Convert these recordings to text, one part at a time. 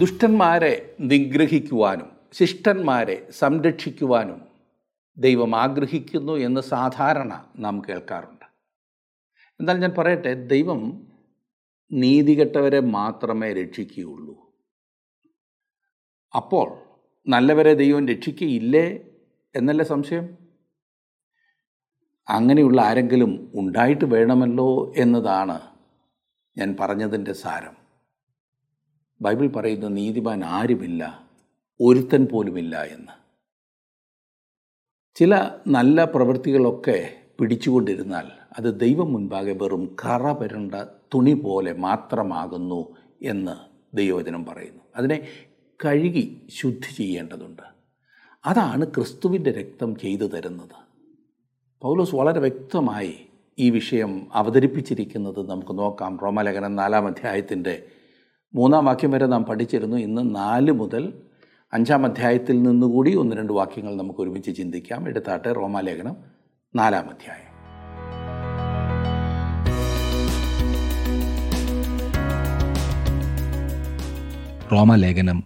ദുഷ്ടന്മാരെ നിഗ്രഹിക്കുവാനും ശിഷ്ടന്മാരെ സംരക്ഷിക്കുവാനും ദൈവം ആഗ്രഹിക്കുന്നു എന്ന് സാധാരണ നാം കേൾക്കാറുണ്ട്. എന്നാൽ ഞാൻ പറയട്ടെ, ദൈവം നീതികെട്ടവരെ മാത്രമേ രക്ഷിക്കുകയുള്ളൂ. അപ്പോൾ നല്ലവരെ ദൈവം രക്ഷിക്കുകയില്ലേ എന്നല്ലേ സംശയം? അങ്ങനെയുള്ള ആരെങ്കിലും ഉണ്ടായിട്ട് വേണമല്ലോ എന്നതാണ് ഞാൻ പറഞ്ഞതിൻ്റെ സാരം. ബൈബിൾ പറയുന്നു, നീതിമാൻ ആരുമില്ല, ഒരുത്തൻ പോലുമില്ല എന്ന്. ചില നല്ല പ്രവൃത്തികളൊക്കെ പിടിച്ചുകൊണ്ടിരുന്നാൽ അത് ദൈവം മുൻപാകെ വെറും കറ പുരണ്ട തുണി പോലെ മാത്രമാകുന്നു എന്ന് ദൈവവചനം പറയുന്നു. അതിനെ കഴുകി ശുദ്ധി ചെയ്യേണ്ടതുണ്ട്. അതാണ് ക്രിസ്തുവിൻ്റെ രക്തം ചെയ്തു തരുന്നത്. പൗലോസ് വളരെ വ്യക്തമായി ഈ വിഷയം അവതരിപ്പിച്ചിരിക്കുന്നത് നമുക്ക് നോക്കാം. റോമാലേഖനം 4-ാം അധ്യായത്തിൻ്റെ 3-ാം വാക്യം വരെ നാം പഠിച്ചിരുന്നു. ഇന്ന് 4 മുതൽ 5-ാം അധ്യായത്തിൽ നിന്നുകൂടി 1-2 വാക്യങ്ങൾ നമുക്ക് ഒരുമിച്ച് ചിന്തിക്കാം. എടുത്താട്ടെ, റോമാലേഖനം 4-ാം അധ്യായം. റോമാലേഖനം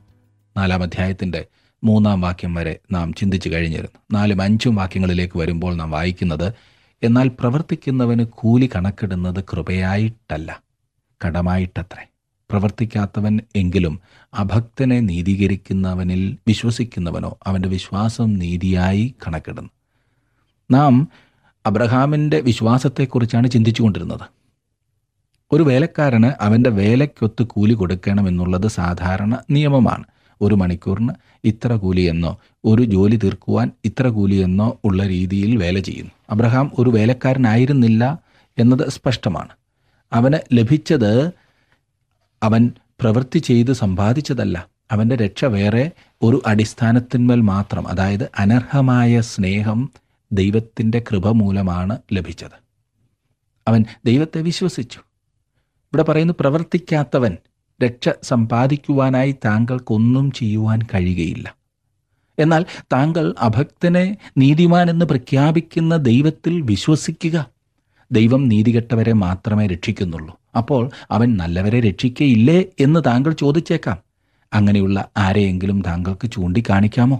4-ാം അധ്യായത്തിൻ്റെ 3-ാം വാക്യം വരെ നാം ചിന്തിച്ചു കഴിഞ്ഞിരുന്നു. 4-5 വാക്യങ്ങളിലേക്ക് വരുമ്പോൾ നാം വായിക്കുന്നത്, എന്നാൽ പ്രവർത്തിക്കുന്നവന് കൂലി കണക്കിടുന്നത് കൃപയായിട്ടല്ല കടമായിട്ടത്രേ. പ്രവർത്തിക്കാത്തവൻ എങ്കിലും അഭക്തനെ നീതീകരിക്കുന്നവനിൽ വിശ്വസിക്കുന്നവനോ അവൻ്റെ വിശ്വാസം നീതിയായി കണക്കിടുന്നു. നാം അബ്രഹാമിൻ്റെ വിശ്വാസത്തെക്കുറിച്ചാണ് ചിന്തിച്ചു കൊണ്ടിരുന്നത്. ഒരു വേലക്കാരന് അവൻ്റെ വേലയ്ക്കൊത്ത് കൂലി കൊടുക്കണമെന്നുള്ളത് സാധാരണ നിയമമാണ്. 1 മണിക്കൂറിന് ഇത്ര കൂലിയെന്നോ ഒരു ജോലി തീർക്കുവാൻ ഇത്ര കൂലിയെന്നോ ഉള്ള രീതിയിൽ വേല ചെയ്യുന്നു. അബ്രഹാം ഒരു വേലക്കാരനായിരുന്നില്ല എന്നത് സ്പഷ്ടമാണ്. അവന് ലഭിച്ചത് അവൻ പ്രവൃത്തി ചെയ്ത് സമ്പാദിച്ചതല്ല. അവൻ്റെ രക്ഷ വേറെ ഒരു അടിസ്ഥാനത്തിന്മേൽ മാത്രം, അതായത് അനർഹമായ സ്നേഹം ദൈവത്തിൻ്റെ കൃപ മൂലമാണ് ലഭിച്ചത്. അവൻ ദൈവത്തെ വിശ്വസിച്ചു. ഇവിടെ പറയുന്നു, പ്രവർത്തിക്കാത്തവൻ രക്ഷ സമ്പാദിക്കുവാനായി താങ്കൾക്കൊന്നും ചെയ്യുവാൻ കഴിയുകയില്ല. എന്നാൽ താങ്കൾ അഭക്തനെ നീതിമാനെന്ന് പ്രഖ്യാപിക്കുന്ന ദൈവത്തിൽ വിശ്വസിക്കുക. ദൈവം നീതികെട്ടവരെ മാത്രമേ രക്ഷിക്കുന്നുള്ളൂ. അപ്പോൾ അവൻ നല്ലവരെ രക്ഷിക്കയില്ലേ എന്ന് താങ്കൾ ചോദിച്ചേക്കാം. അങ്ങനെയുള്ള ആരെയെങ്കിലും താങ്കൾക്ക് ചൂണ്ടിക്കാണിക്കാമോ?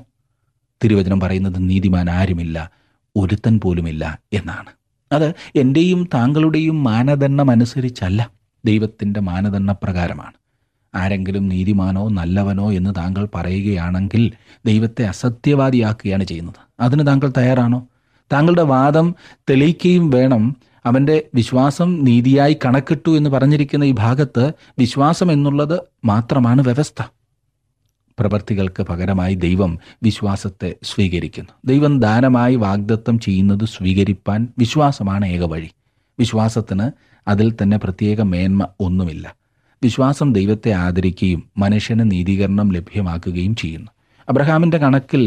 തിരുവചനം പറയുന്നത് നീതിമാൻ ആരുമില്ല, ഒരുത്തൻ പോലുമില്ല എന്നാണ്. അത് എൻ്റെയും താങ്കളുടെയും മാനദണ്ഡം അനുസരിച്ചല്ല, ദൈവത്തിൻ്റെ മാനദണ്ഡപ്രകാരമാണ്. ആരെങ്കിലും നീതിമാനോ നല്ലവനോ എന്ന് താങ്കൾ പറയുകയാണെങ്കിൽ ദൈവത്തെ അസത്യവാദിയാക്കുകയാണ് ചെയ്യുന്നത്. അതിന് താങ്കൾ തയ്യാറാണോ? താങ്കളുടെ വാദം തെളിയിക്കുകയും വേണം. അവൻ്റെ വിശ്വാസം നീതിയായി കണക്കിട്ടു എന്ന് പറഞ്ഞിരിക്കുന്ന ഈ ഭാഗത്ത് വിശ്വാസം എന്നുള്ളത് മാത്രമാണ് വ്യവസ്ഥ. പ്രവൃത്തികൾക്ക് പകരമായി ദൈവം വിശ്വാസത്തെ സ്വീകരിക്കുന്നു. ദൈവം ദാനമായി വാഗ്ദത്തം ചെയ്യുന്നത് സ്വീകരിപ്പാൻ വിശ്വാസമാണ് ഏക വഴി. വിശ്വാസത്തിന് അതിൽ തന്നെ പ്രത്യേക മേന്മ ഒന്നുമില്ല. വിശ്വാസം ദൈവത്തെ ആദരിക്കുകയും മനുഷ്യന് നീതീകരണം ലഭ്യമാക്കുകയും ചെയ്യുന്നു. അബ്രഹാമിൻ്റെ കണക്കിൽ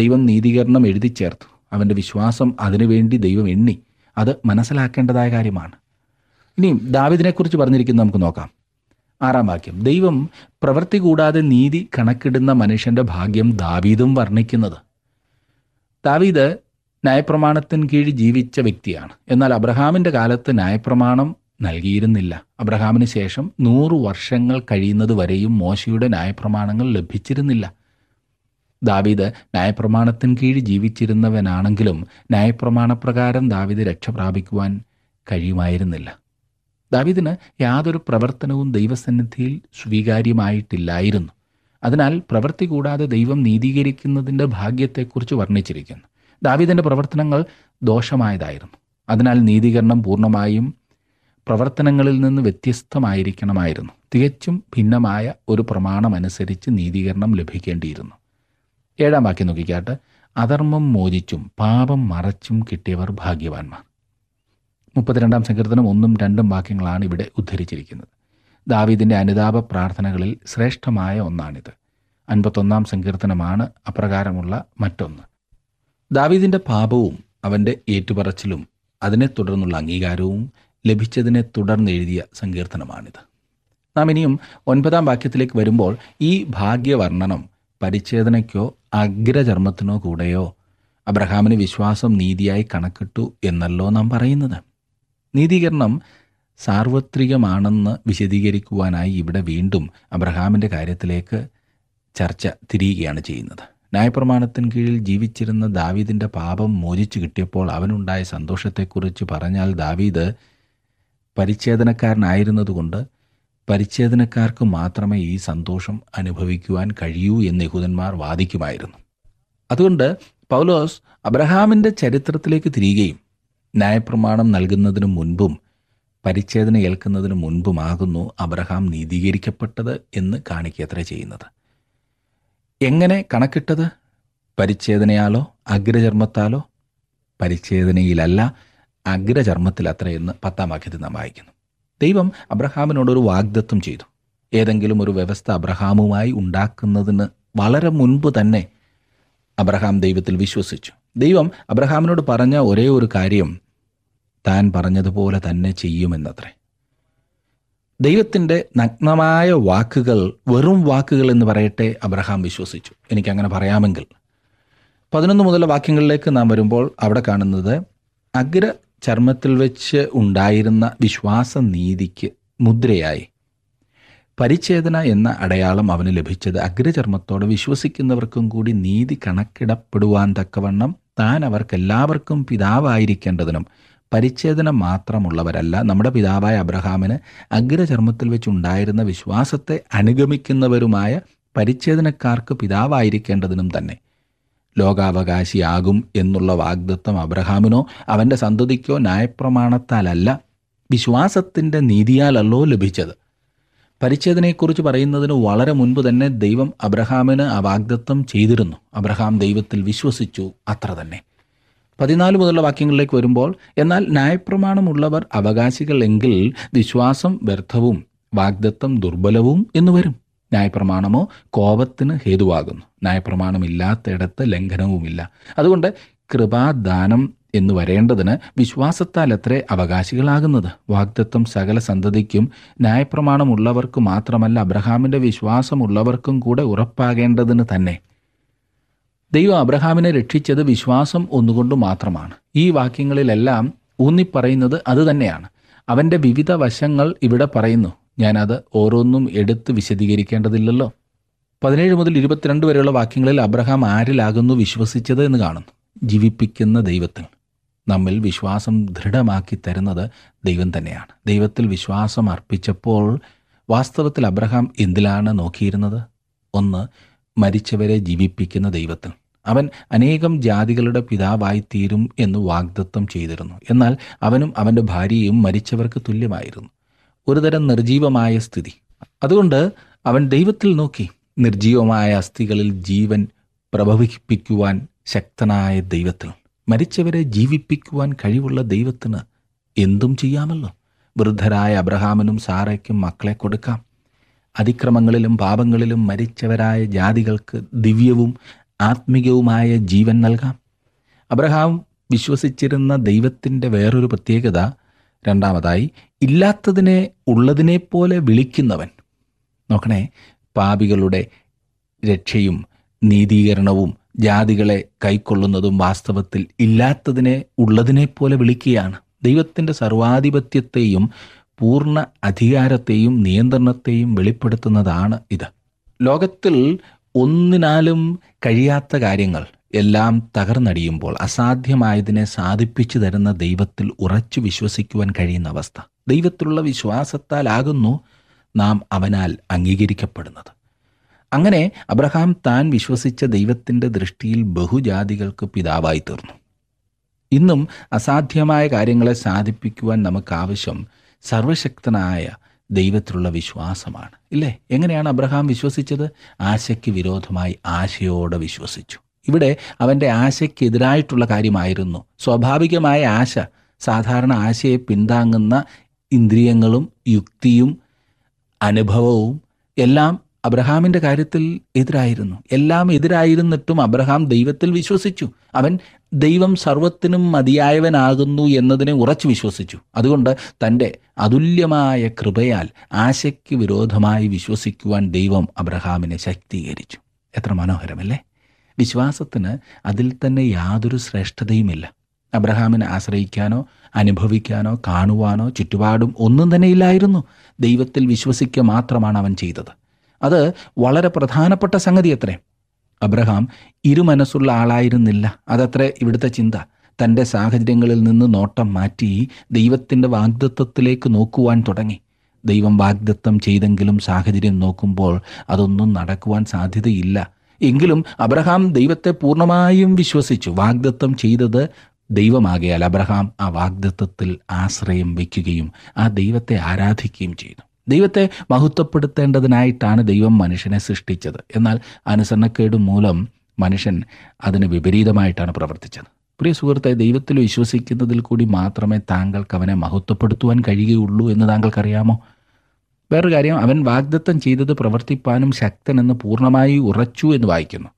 ദൈവം നീതീകരണം എഴുതി ചേർത്തു. അവൻ്റെ വിശ്വാസം അതിനുവേണ്ടി ദൈവം എണ്ണി. അത് മനസ്സിലാക്കേണ്ടതായ കാര്യമാണ്. ഇനിയും ദാവീദിനെക്കുറിച്ച് പറഞ്ഞിരിക്കുന്നത് നമുക്ക് നോക്കാം. 6-ാം വാക്യം, ദൈവം പ്രവൃത്തി കൂടാതെ നീതി കണക്കിടുന്ന മനുഷ്യൻ്റെ ഭാഗ്യം ദാവീദും വർണ്ണിക്കുന്നത്. ദാവീദ് ന്യായപ്രമാണത്തിന് കീഴിൽ ജീവിച്ച വ്യക്തിയാണ്. എന്നാൽ അബ്രഹാമിൻ്റെ കാലത്ത് ന്യായപ്രമാണം നൽകിയിരുന്നില്ല. അബ്രഹാമിന് ശേഷം 100 വർഷങ്ങൾ കഴിയുന്നത് വരെയും മോശയുടെ ന്യായപ്രമാണങ്ങൾ ലഭിച്ചിരുന്നില്ല. ദാവീദ് ന്യായപ്രമാണത്തിന് കീഴിൽ ജീവിച്ചിരുന്നവനാണെങ്കിലും ന്യായപ്രമാണപ്രകാരം ദാവീദ് രക്ഷ പ്രാപിക്കുവാൻ കഴിയുമായിരുന്നില്ല. ദാവീദിന് യാതൊരു പ്രവർത്തനവും ദൈവസന്നിധിയിൽ സ്വീകാര്യമായിട്ടില്ലായിരുന്നു. അതിനാൽ പ്രവൃത്തി കൂടാതെ ദൈവം നീതീകരിക്കുന്നതിൻ്റെ ഭാഗ്യത്തെക്കുറിച്ച് വർണ്ണിച്ചിരിക്കുന്നു. ദാവീദിൻ്റെ പ്രവർത്തനങ്ങൾ ദോഷമായതായിരുന്നു. അതിനാൽ നീതീകരണം പൂർണ്ണമായും പ്രവർത്തനങ്ങളിൽ നിന്ന് വ്യത്യസ്തമായിരിക്കണമായിരുന്നു. തികച്ചും ഭിന്നമായ ഒരു പ്രമാണമനുസരിച്ച് നീതീകരണം ലഭിക്കേണ്ടിയിരുന്നു. 7-ാം വാക്യം നോക്കിക്കാട്ട്, അധർമ്മം മോചിച്ചും പാപം മറച്ചും കിട്ടിയവർ ഭാഗ്യവാന്മാർ. 32-ാം സങ്കീർത്തനം 1-2 വാക്യങ്ങളാണ് ഇവിടെ ഉദ്ധരിച്ചിരിക്കുന്നത്. ദാവീദിൻ്റെ അനുതാപ പ്രാർത്ഥനകളിൽ ശ്രേഷ്ഠമായ ഒന്നാണിത്. 51-ാം സങ്കീർത്തനമാണ് അപ്രകാരമുള്ള മറ്റൊന്ന്. ദാവീദിൻ്റെ പാപവും അവൻ്റെ ഏറ്റുപറച്ചിലും അതിനെ തുടർന്നുള്ള അംഗീകാരവും ലഭിച്ചതിനെ തുടർന്ന് എഴുതിയ സങ്കീർത്തനമാണിത്. നാം ഇനിയും 9-ാം വാക്യത്തിലേക്ക് വരുമ്പോൾ ഈ ഭാഗ്യവർണ്ണനം പരിച്ഛേദനയ്ക്കോ അഗ്രചർമ്മത്തിനോ കൂടെയോ അബ്രഹാമിന് വിശ്വാസം നീതിയായി കണക്കിട്ടു എന്നല്ലോ നാം പറയുന്നത്. നീതീകരണം സാർവത്രികമാണെന്ന് വിശദീകരിക്കുവാനായി ഇവിടെ വീണ്ടും അബ്രഹാമിൻ്റെ കാര്യത്തിലേക്ക് ചർച്ച തിരിയുകയാണ് ചെയ്യുന്നത്. ന്യായപ്രമാണത്തിന് കീഴിൽ ജീവിച്ചിരുന്ന ദാവീദിൻ്റെ പാപം മോചിച്ചു കിട്ടിയപ്പോൾ അവനുണ്ടായ സന്തോഷത്തെക്കുറിച്ച് പറഞ്ഞാൽ ദാവീദ് പരിച്ഛേദനക്കാരനായിരുന്നതുകൊണ്ട് പരിച്ഛേദനക്കാർക്ക് മാത്രമേ ഈ സന്തോഷം അനുഭവിക്കുവാൻ കഴിയൂ എന്ന് യഹൂദന്മാർ വാദിക്കുമായിരുന്നു. അതുകൊണ്ട് പൗലോസ് അബ്രഹാമിൻ്റെ ചരിത്രത്തിലേക്ക് തിരിയുകയും ന്യായപ്രമാണം നൽകുന്നതിനു മുൻപും പരിച്ഛേദന ഏൽക്കുന്നതിനു മുൻപുമാകുന്നു അബ്രഹാം നീതീകരിക്കപ്പെട്ടത് എന്ന് കാണിക്കത്ര ചെയ്യുന്നത്. എങ്ങനെ കണക്കിട്ടത്? പരിച്ഛേദനയാലോ അഗ്രചർമ്മത്താലോ? പരിച്ഛേദനയിലല്ല, അഗ്രചർമ്മത്തിൽ അത്രയെന്ന് 10-ാം വാക്യത്തിൽ നാം വായിക്കുന്നു. ദൈവം അബ്രഹാമിനോടൊരു വാഗ്ദത്തം ചെയ്തു. ഏതെങ്കിലും ഒരു വ്യവസ്ഥ അബ്രഹാമുമായി ഉണ്ടാക്കുന്നതിന് വളരെ മുൻപ് തന്നെ അബ്രഹാം ദൈവത്തിൽ വിശ്വസിച്ചു. ദൈവം അബ്രഹാമിനോട് പറഞ്ഞ ഒരേ ഒരു കാര്യം താൻ പറഞ്ഞതുപോലെ തന്നെ ചെയ്യുമെന്നത്രേ. ദൈവത്തിൻ്റെ നഗ്നമായ വാക്കുകൾ വെറും വാക്കുകൾ എന്ന് പറയട്ടെ അബ്രഹാം വിശ്വസിച്ചു. എനിക്കങ്ങനെ പറയാമെങ്കിൽ 11 മുതലുള്ള വാക്യങ്ങളിലേക്ക് നാം വരുമ്പോൾ അവിടെ കാണുന്നത് അഗ്രചർമ്മത്തിൽ വെച്ച് ഉണ്ടായിരുന്ന വിശ്വാസ നീതിക്ക് മുദ്രയായി പരിച്ഛേദന എന്ന അടയാളം അവന് ലഭിച്ചത് അഗ്രചർമ്മത്തോടെ വിശ്വസിക്കുന്നവർക്കും കൂടി നീതി കണക്കിടപ്പെടുവാൻ തക്കവണ്ണം താൻ അവർക്കെല്ലാവർക്കും പിതാവായിരിക്കേണ്ടതിനും പരിച്ഛേദന മാത്രമുള്ളവരല്ല നമ്മുടെ പിതാവായ അബ്രഹാമിന് അഗ്രചർമ്മത്തിൽ വെച്ചുണ്ടായിരുന്ന വിശ്വാസത്തെ അനുഗമിക്കുന്നവരുമായ പരിച്ഛേദനക്കാർക്ക് പിതാവായിരിക്കേണ്ടതിനും തന്നെ ലോകാവകാശിയാകും എന്നുള്ള വാഗ്ദത്തം അബ്രഹാമിനോ അവൻ്റെ സന്തതിക്കോ ന്യായപ്രമാണത്താലല്ല വിശ്വാസത്തിൻ്റെ നീതിയാലല്ലോ ലഭിച്ചത്. പരിച്ഛേദനയെക്കുറിച്ച് പറയുന്നതിന് വളരെ മുൻപ് തന്നെ ദൈവം അബ്രഹാമിന് ആ വാഗ്ദത്തം ചെയ്തിരുന്നു. അബ്രഹാം ദൈവത്തിൽ വിശ്വസിച്ചു, അത്ര തന്നെ. 14 മുതലുള്ള വാക്യങ്ങളിലേക്ക് വരുമ്പോൾ എന്നാൽ ന്യായപ്രമാണമുള്ളവർ അവകാശികൾ എങ്കിൽ വിശ്വാസം വ്യർത്ഥവും വാഗ്ദത്തം ദുർബലവും എന്ന് വരും. ന്യായപ്രമാണമോ കോപത്തിന് ഹേതുവാകുന്നു. ന്യായപ്രമാണമില്ലാത്തയിടത്ത് ലംഘനവുമില്ല. അതുകൊണ്ട് കൃപാദാനം എന്ന് വരേണ്ടതിന് വിശ്വാസത്താലത്രേ അവകാശികളാകുന്നത്. വാഗ്ദത്തം സകല സന്തതിക്കും ന്യായപ്രമാണമുള്ളവർക്ക് മാത്രമല്ല അബ്രഹാമിൻ്റെ വിശ്വാസമുള്ളവർക്കും കൂടെ ഉറപ്പാകേണ്ടതിന് തന്നെ. ദൈവം അബ്രഹാമിനെ രക്ഷിച്ചത് വിശ്വാസം ഒന്നുകൊണ്ട് മാത്രമാണ്. ഈ വാക്യങ്ങളിലെല്ലാം ഊന്നിപ്പറയുന്നത് അത് തന്നെയാണ്. അവൻ്റെ വിവിധ വശങ്ങൾ ഇവിടെ പറയുന്നു. ഞാനത് ഓരോന്നും എടുത്ത് വിശദീകരിക്കേണ്ടതില്ലല്ലോ. 17 മുതൽ 22 വരെയുള്ള വാക്യങ്ങളിൽ അബ്രഹാം ആരിലാകുന്നു വിശ്വസിച്ചത് എന്ന് കാണുന്നു. ജീവിപ്പിക്കുന്ന ദൈവത്തിൽ നമ്മിൽ വിശ്വാസം ദൃഢമാക്കി തരുന്നത് ദൈവം തന്നെയാണ്. ദൈവത്തിൽ വിശ്വാസം അർപ്പിച്ചപ്പോൾ വാസ്തവത്തിൽ അബ്രഹാം എന്തിലാണ് നോക്കിയിരുന്നത്? ഒന്ന്, മരിച്ചവരെ ജീവിപ്പിക്കുന്ന ദൈവത്തിൽ. അവൻ അനേകം ജാതികളുടെ പിതാവായിത്തീരും എന്ന് വാഗ്ദത്തം ചെയ്തിരുന്നു. എന്നാൽ അവനും അവൻ്റെ ഭാര്യയും മരിച്ചവർക്ക് തുല്യമായിരുന്നു, ഒരുതരം നിർജീവമായ സ്ഥിതി. അതുകൊണ്ട് അവൻ ദൈവത്തിൽ നോക്കി. നിർജീവമായ അസ്ഥികളിൽ ജീവൻ പ്രഭവിപ്പിക്കുവാൻ ശക്തനായ ദൈവത്തിൽ, മരിച്ചവരെ ജീവിപ്പിക്കുവാൻ കഴിവുള്ള ദൈവത്തിന് എന്തും ചെയ്യാമല്ലോ. വൃദ്ധരായ അബ്രഹാമിനും സാറയ്ക്കും മക്കളെ കൊടുക്കാം. അതിക്രമങ്ങളിലും പാപങ്ങളിലും മരിച്ചവരായ ജാതികൾക്ക് ദിവ്യവും ആത്മീകവുമായ ജീവൻ നൽകാം. അബ്രഹാം വിശ്വസിച്ചിരുന്ന ദൈവത്തിൻ്റെ വേറൊരു പ്രത്യേകത രണ്ടാമതായി, ഇല്ലാത്തതിനെ ഉള്ളതിനെപ്പോലെ വിളിക്കുന്നവൻ. നോക്കണേ, പാപികളുടെ രക്ഷയും നീതീകരണവും ജാതികളെ കൈക്കൊള്ളുന്നതും വാസ്തവത്തിൽ ഇല്ലാത്തതിനെ ഉള്ളതിനെപ്പോലെ വിളിക്കുകയാണ്. ദൈവത്തിൻ്റെ സർവാധിപത്യത്തെയും പൂർണ്ണ അധികാരത്തെയും നിയന്ത്രണത്തെയും വെളിപ്പെടുത്തുന്നതാണ് ഇത്. ലോകത്തിൽ ഒന്നിനാലും കഴിയാത്ത കാര്യങ്ങൾ എല്ലാം തകർന്നടിയുമ്പോൾ അസാധ്യമായതിനെ സാധിപ്പിച്ചു തരുന്ന ദൈവത്തിൽ ഉറച്ചു വിശ്വസിക്കുവാൻ കഴിയുന്ന അവസ്ഥ. ദൈവത്തിലുള്ള വിശ്വാസത്താലാകുന്നു നാം അവനാൽ അംഗീകരിക്കപ്പെടുന്നത്. അങ്ങനെ അബ്രഹാം താൻ വിശ്വസിച്ച ദൈവത്തിൻ്റെ ദൃഷ്ടിയിൽ ബഹുജാതികൾക്ക് പിതാവായി തീർന്നു. ഇന്നും അസാധ്യമായ കാര്യങ്ങളെ സാധിപ്പിക്കുവാൻ നമുക്കാവശ്യം സർവശക്തനായ ദൈവത്തിലുള്ള വിശ്വാസമാണ്, ഇല്ലേ? എങ്ങനെയാണ് അബ്രഹാം വിശ്വസിച്ചത്? ആശയ്ക്ക് വിരോധമായി ആശയോടെ വിശ്വസിച്ചു. ഇവിടെ അവൻ്റെ ആശയ്ക്കെതിരായിട്ടുള്ള കാര്യമായിരുന്നു. സ്വാഭാവികമായ ആശ സാധാരണ ആശയെ പിന്താങ്ങുന്ന ഇന്ദ്രിയങ്ങളും യുക്തിയും അനുഭവവും എല്ലാം അബ്രഹാമിൻ്റെ കാര്യത്തിൽ എതിരായിരുന്നു. എല്ലാം എതിരായിരുന്നിട്ടും അബ്രഹാം ദൈവത്തിൽ വിശ്വസിച്ചു. അവൻ ദൈവം സർവത്തിനും മതിയായവനാകുന്നു എന്നതിനെ ഉറച്ചു വിശ്വസിച്ചു. അതുകൊണ്ട് തൻ്റെ അതുല്യമായ കൃപയാൽ ആശയ്ക്ക് വിരോധമായി വിശ്വസിക്കുവാൻ ദൈവം അബ്രഹാമിനെ ശക്തീകരിച്ചു. എത്ര മനോഹരമല്ലേ? വിശ്വാസത്തിന് അതിൽ തന്നെ യാതൊരു ശ്രേഷ്ഠതയുമില്ല. അബ്രഹാമിനെ ആശ്രയിക്കാനോ അനുഭവിക്കാനോ കാണുവാനോ ചുറ്റുപാടും ഒന്നും തന്നെ ഇല്ലായിരുന്നു. ദൈവത്തിൽ വിശ്വസിക്കുക മാത്രമാണ് അവൻ ചെയ്തത്. അത് വളരെ പ്രധാനപ്പെട്ട സംഗതിയത്രേ. അബ്രഹാം ഇരുമനസ്സുള്ള ആളായിരുന്നില്ല. അതത്രേ ഇവിടുത്തെ ചിന്ത. തൻ്റെ സാഹചര്യങ്ങളിൽ നിന്ന് നോട്ടം മാറ്റി ദൈവത്തിൻ്റെ വാഗ്ദത്വത്തിലേക്ക് നോക്കുവാൻ തുടങ്ങി. ദൈവം വാഗ്ദത്തം ചെയ്തെങ്കിലും സാഹചര്യം നോക്കുമ്പോൾ അതൊന്നും നടക്കുവാൻ സാധ്യതയില്ല. എങ്കിലും അബ്രഹാം ദൈവത്തെ പൂർണ്ണമായും വിശ്വസിച്ചു. വാഗ്ദത്തം ചെയ്തത് ദൈവമാകയാൽ അബ്രഹാം ആ വാഗ്ദത്തത്തിൽ ആശ്രയം വയ്ക്കുകയും ആ ദൈവത്തെ ആരാധിക്കുകയും ചെയ്തു. ദൈവത്തെ മഹത്വപ്പെടുത്തേണ്ടതിനായിട്ടാണ് ദൈവം മനുഷ്യനെ സൃഷ്ടിച്ചത്. എന്നാൽ അനുസരണക്കേട് മൂലം മനുഷ്യൻ അതിന് വിപരീതമായിട്ടാണ് പ്രവർത്തിച്ചത്. പ്രിയ സുഹൃത്തെ, ദൈവത്തിൽ വിശ്വസിക്കുന്നതിൽ കൂടി മാത്രമേ താങ്കൾക്ക് അവനെ മഹത്വപ്പെടുത്തുവാൻ കഴിയുകയുള്ളൂ എന്ന് താങ്കൾക്കറിയാമോ? വേറൊരു കാര്യം, അവൻ വാഗ്ദത്തം ചെയ്തത് പ്രവർത്തിപ്പാനും ശക്തനെന്ന് പൂർണ്ണമായി ഉറച്ചു എന്ന് വായിക്കുന്നു.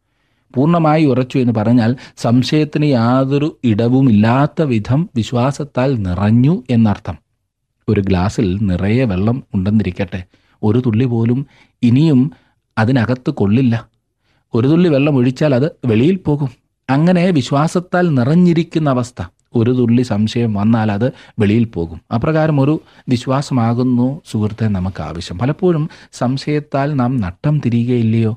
പൂർണ്ണമായി ഉറച്ചു എന്ന് പറഞ്ഞാൽ സംശയത്തിന് യാതൊരു ഇടവുമില്ലാത്ത വിധം വിശ്വാസത്താൽ നിറഞ്ഞു എന്നർത്ഥം. ഒരു ഗ്ലാസ്സിൽ നിറയെ വെള്ളം ഉണ്ടെന്നിരിക്കട്ടെ, ഒരു തുള്ളി പോലും ഇനിയും അതിനകത്ത് കൊള്ളില്ല. ഒരു തുള്ളി വെള്ളം ഒഴിച്ചാൽ അത് വെളിയിൽ പോകും. അങ്ങനെ വിശ്വാസത്താൽ നിറഞ്ഞിരിക്കുന്ന അവസ്ഥ. ഒരു തുള്ളി സംശയം വന്നാൽ അത് വെളിയിൽ പോകും. അപ്രകാരം ഒരു വിശ്വാസമാകുന്നു സുഹൃത്തെ നമുക്ക് ആവശ്യം. പലപ്പോഴും സംശയത്താൽ നാം നട്ടം തിരിയുകയില്ലയോ?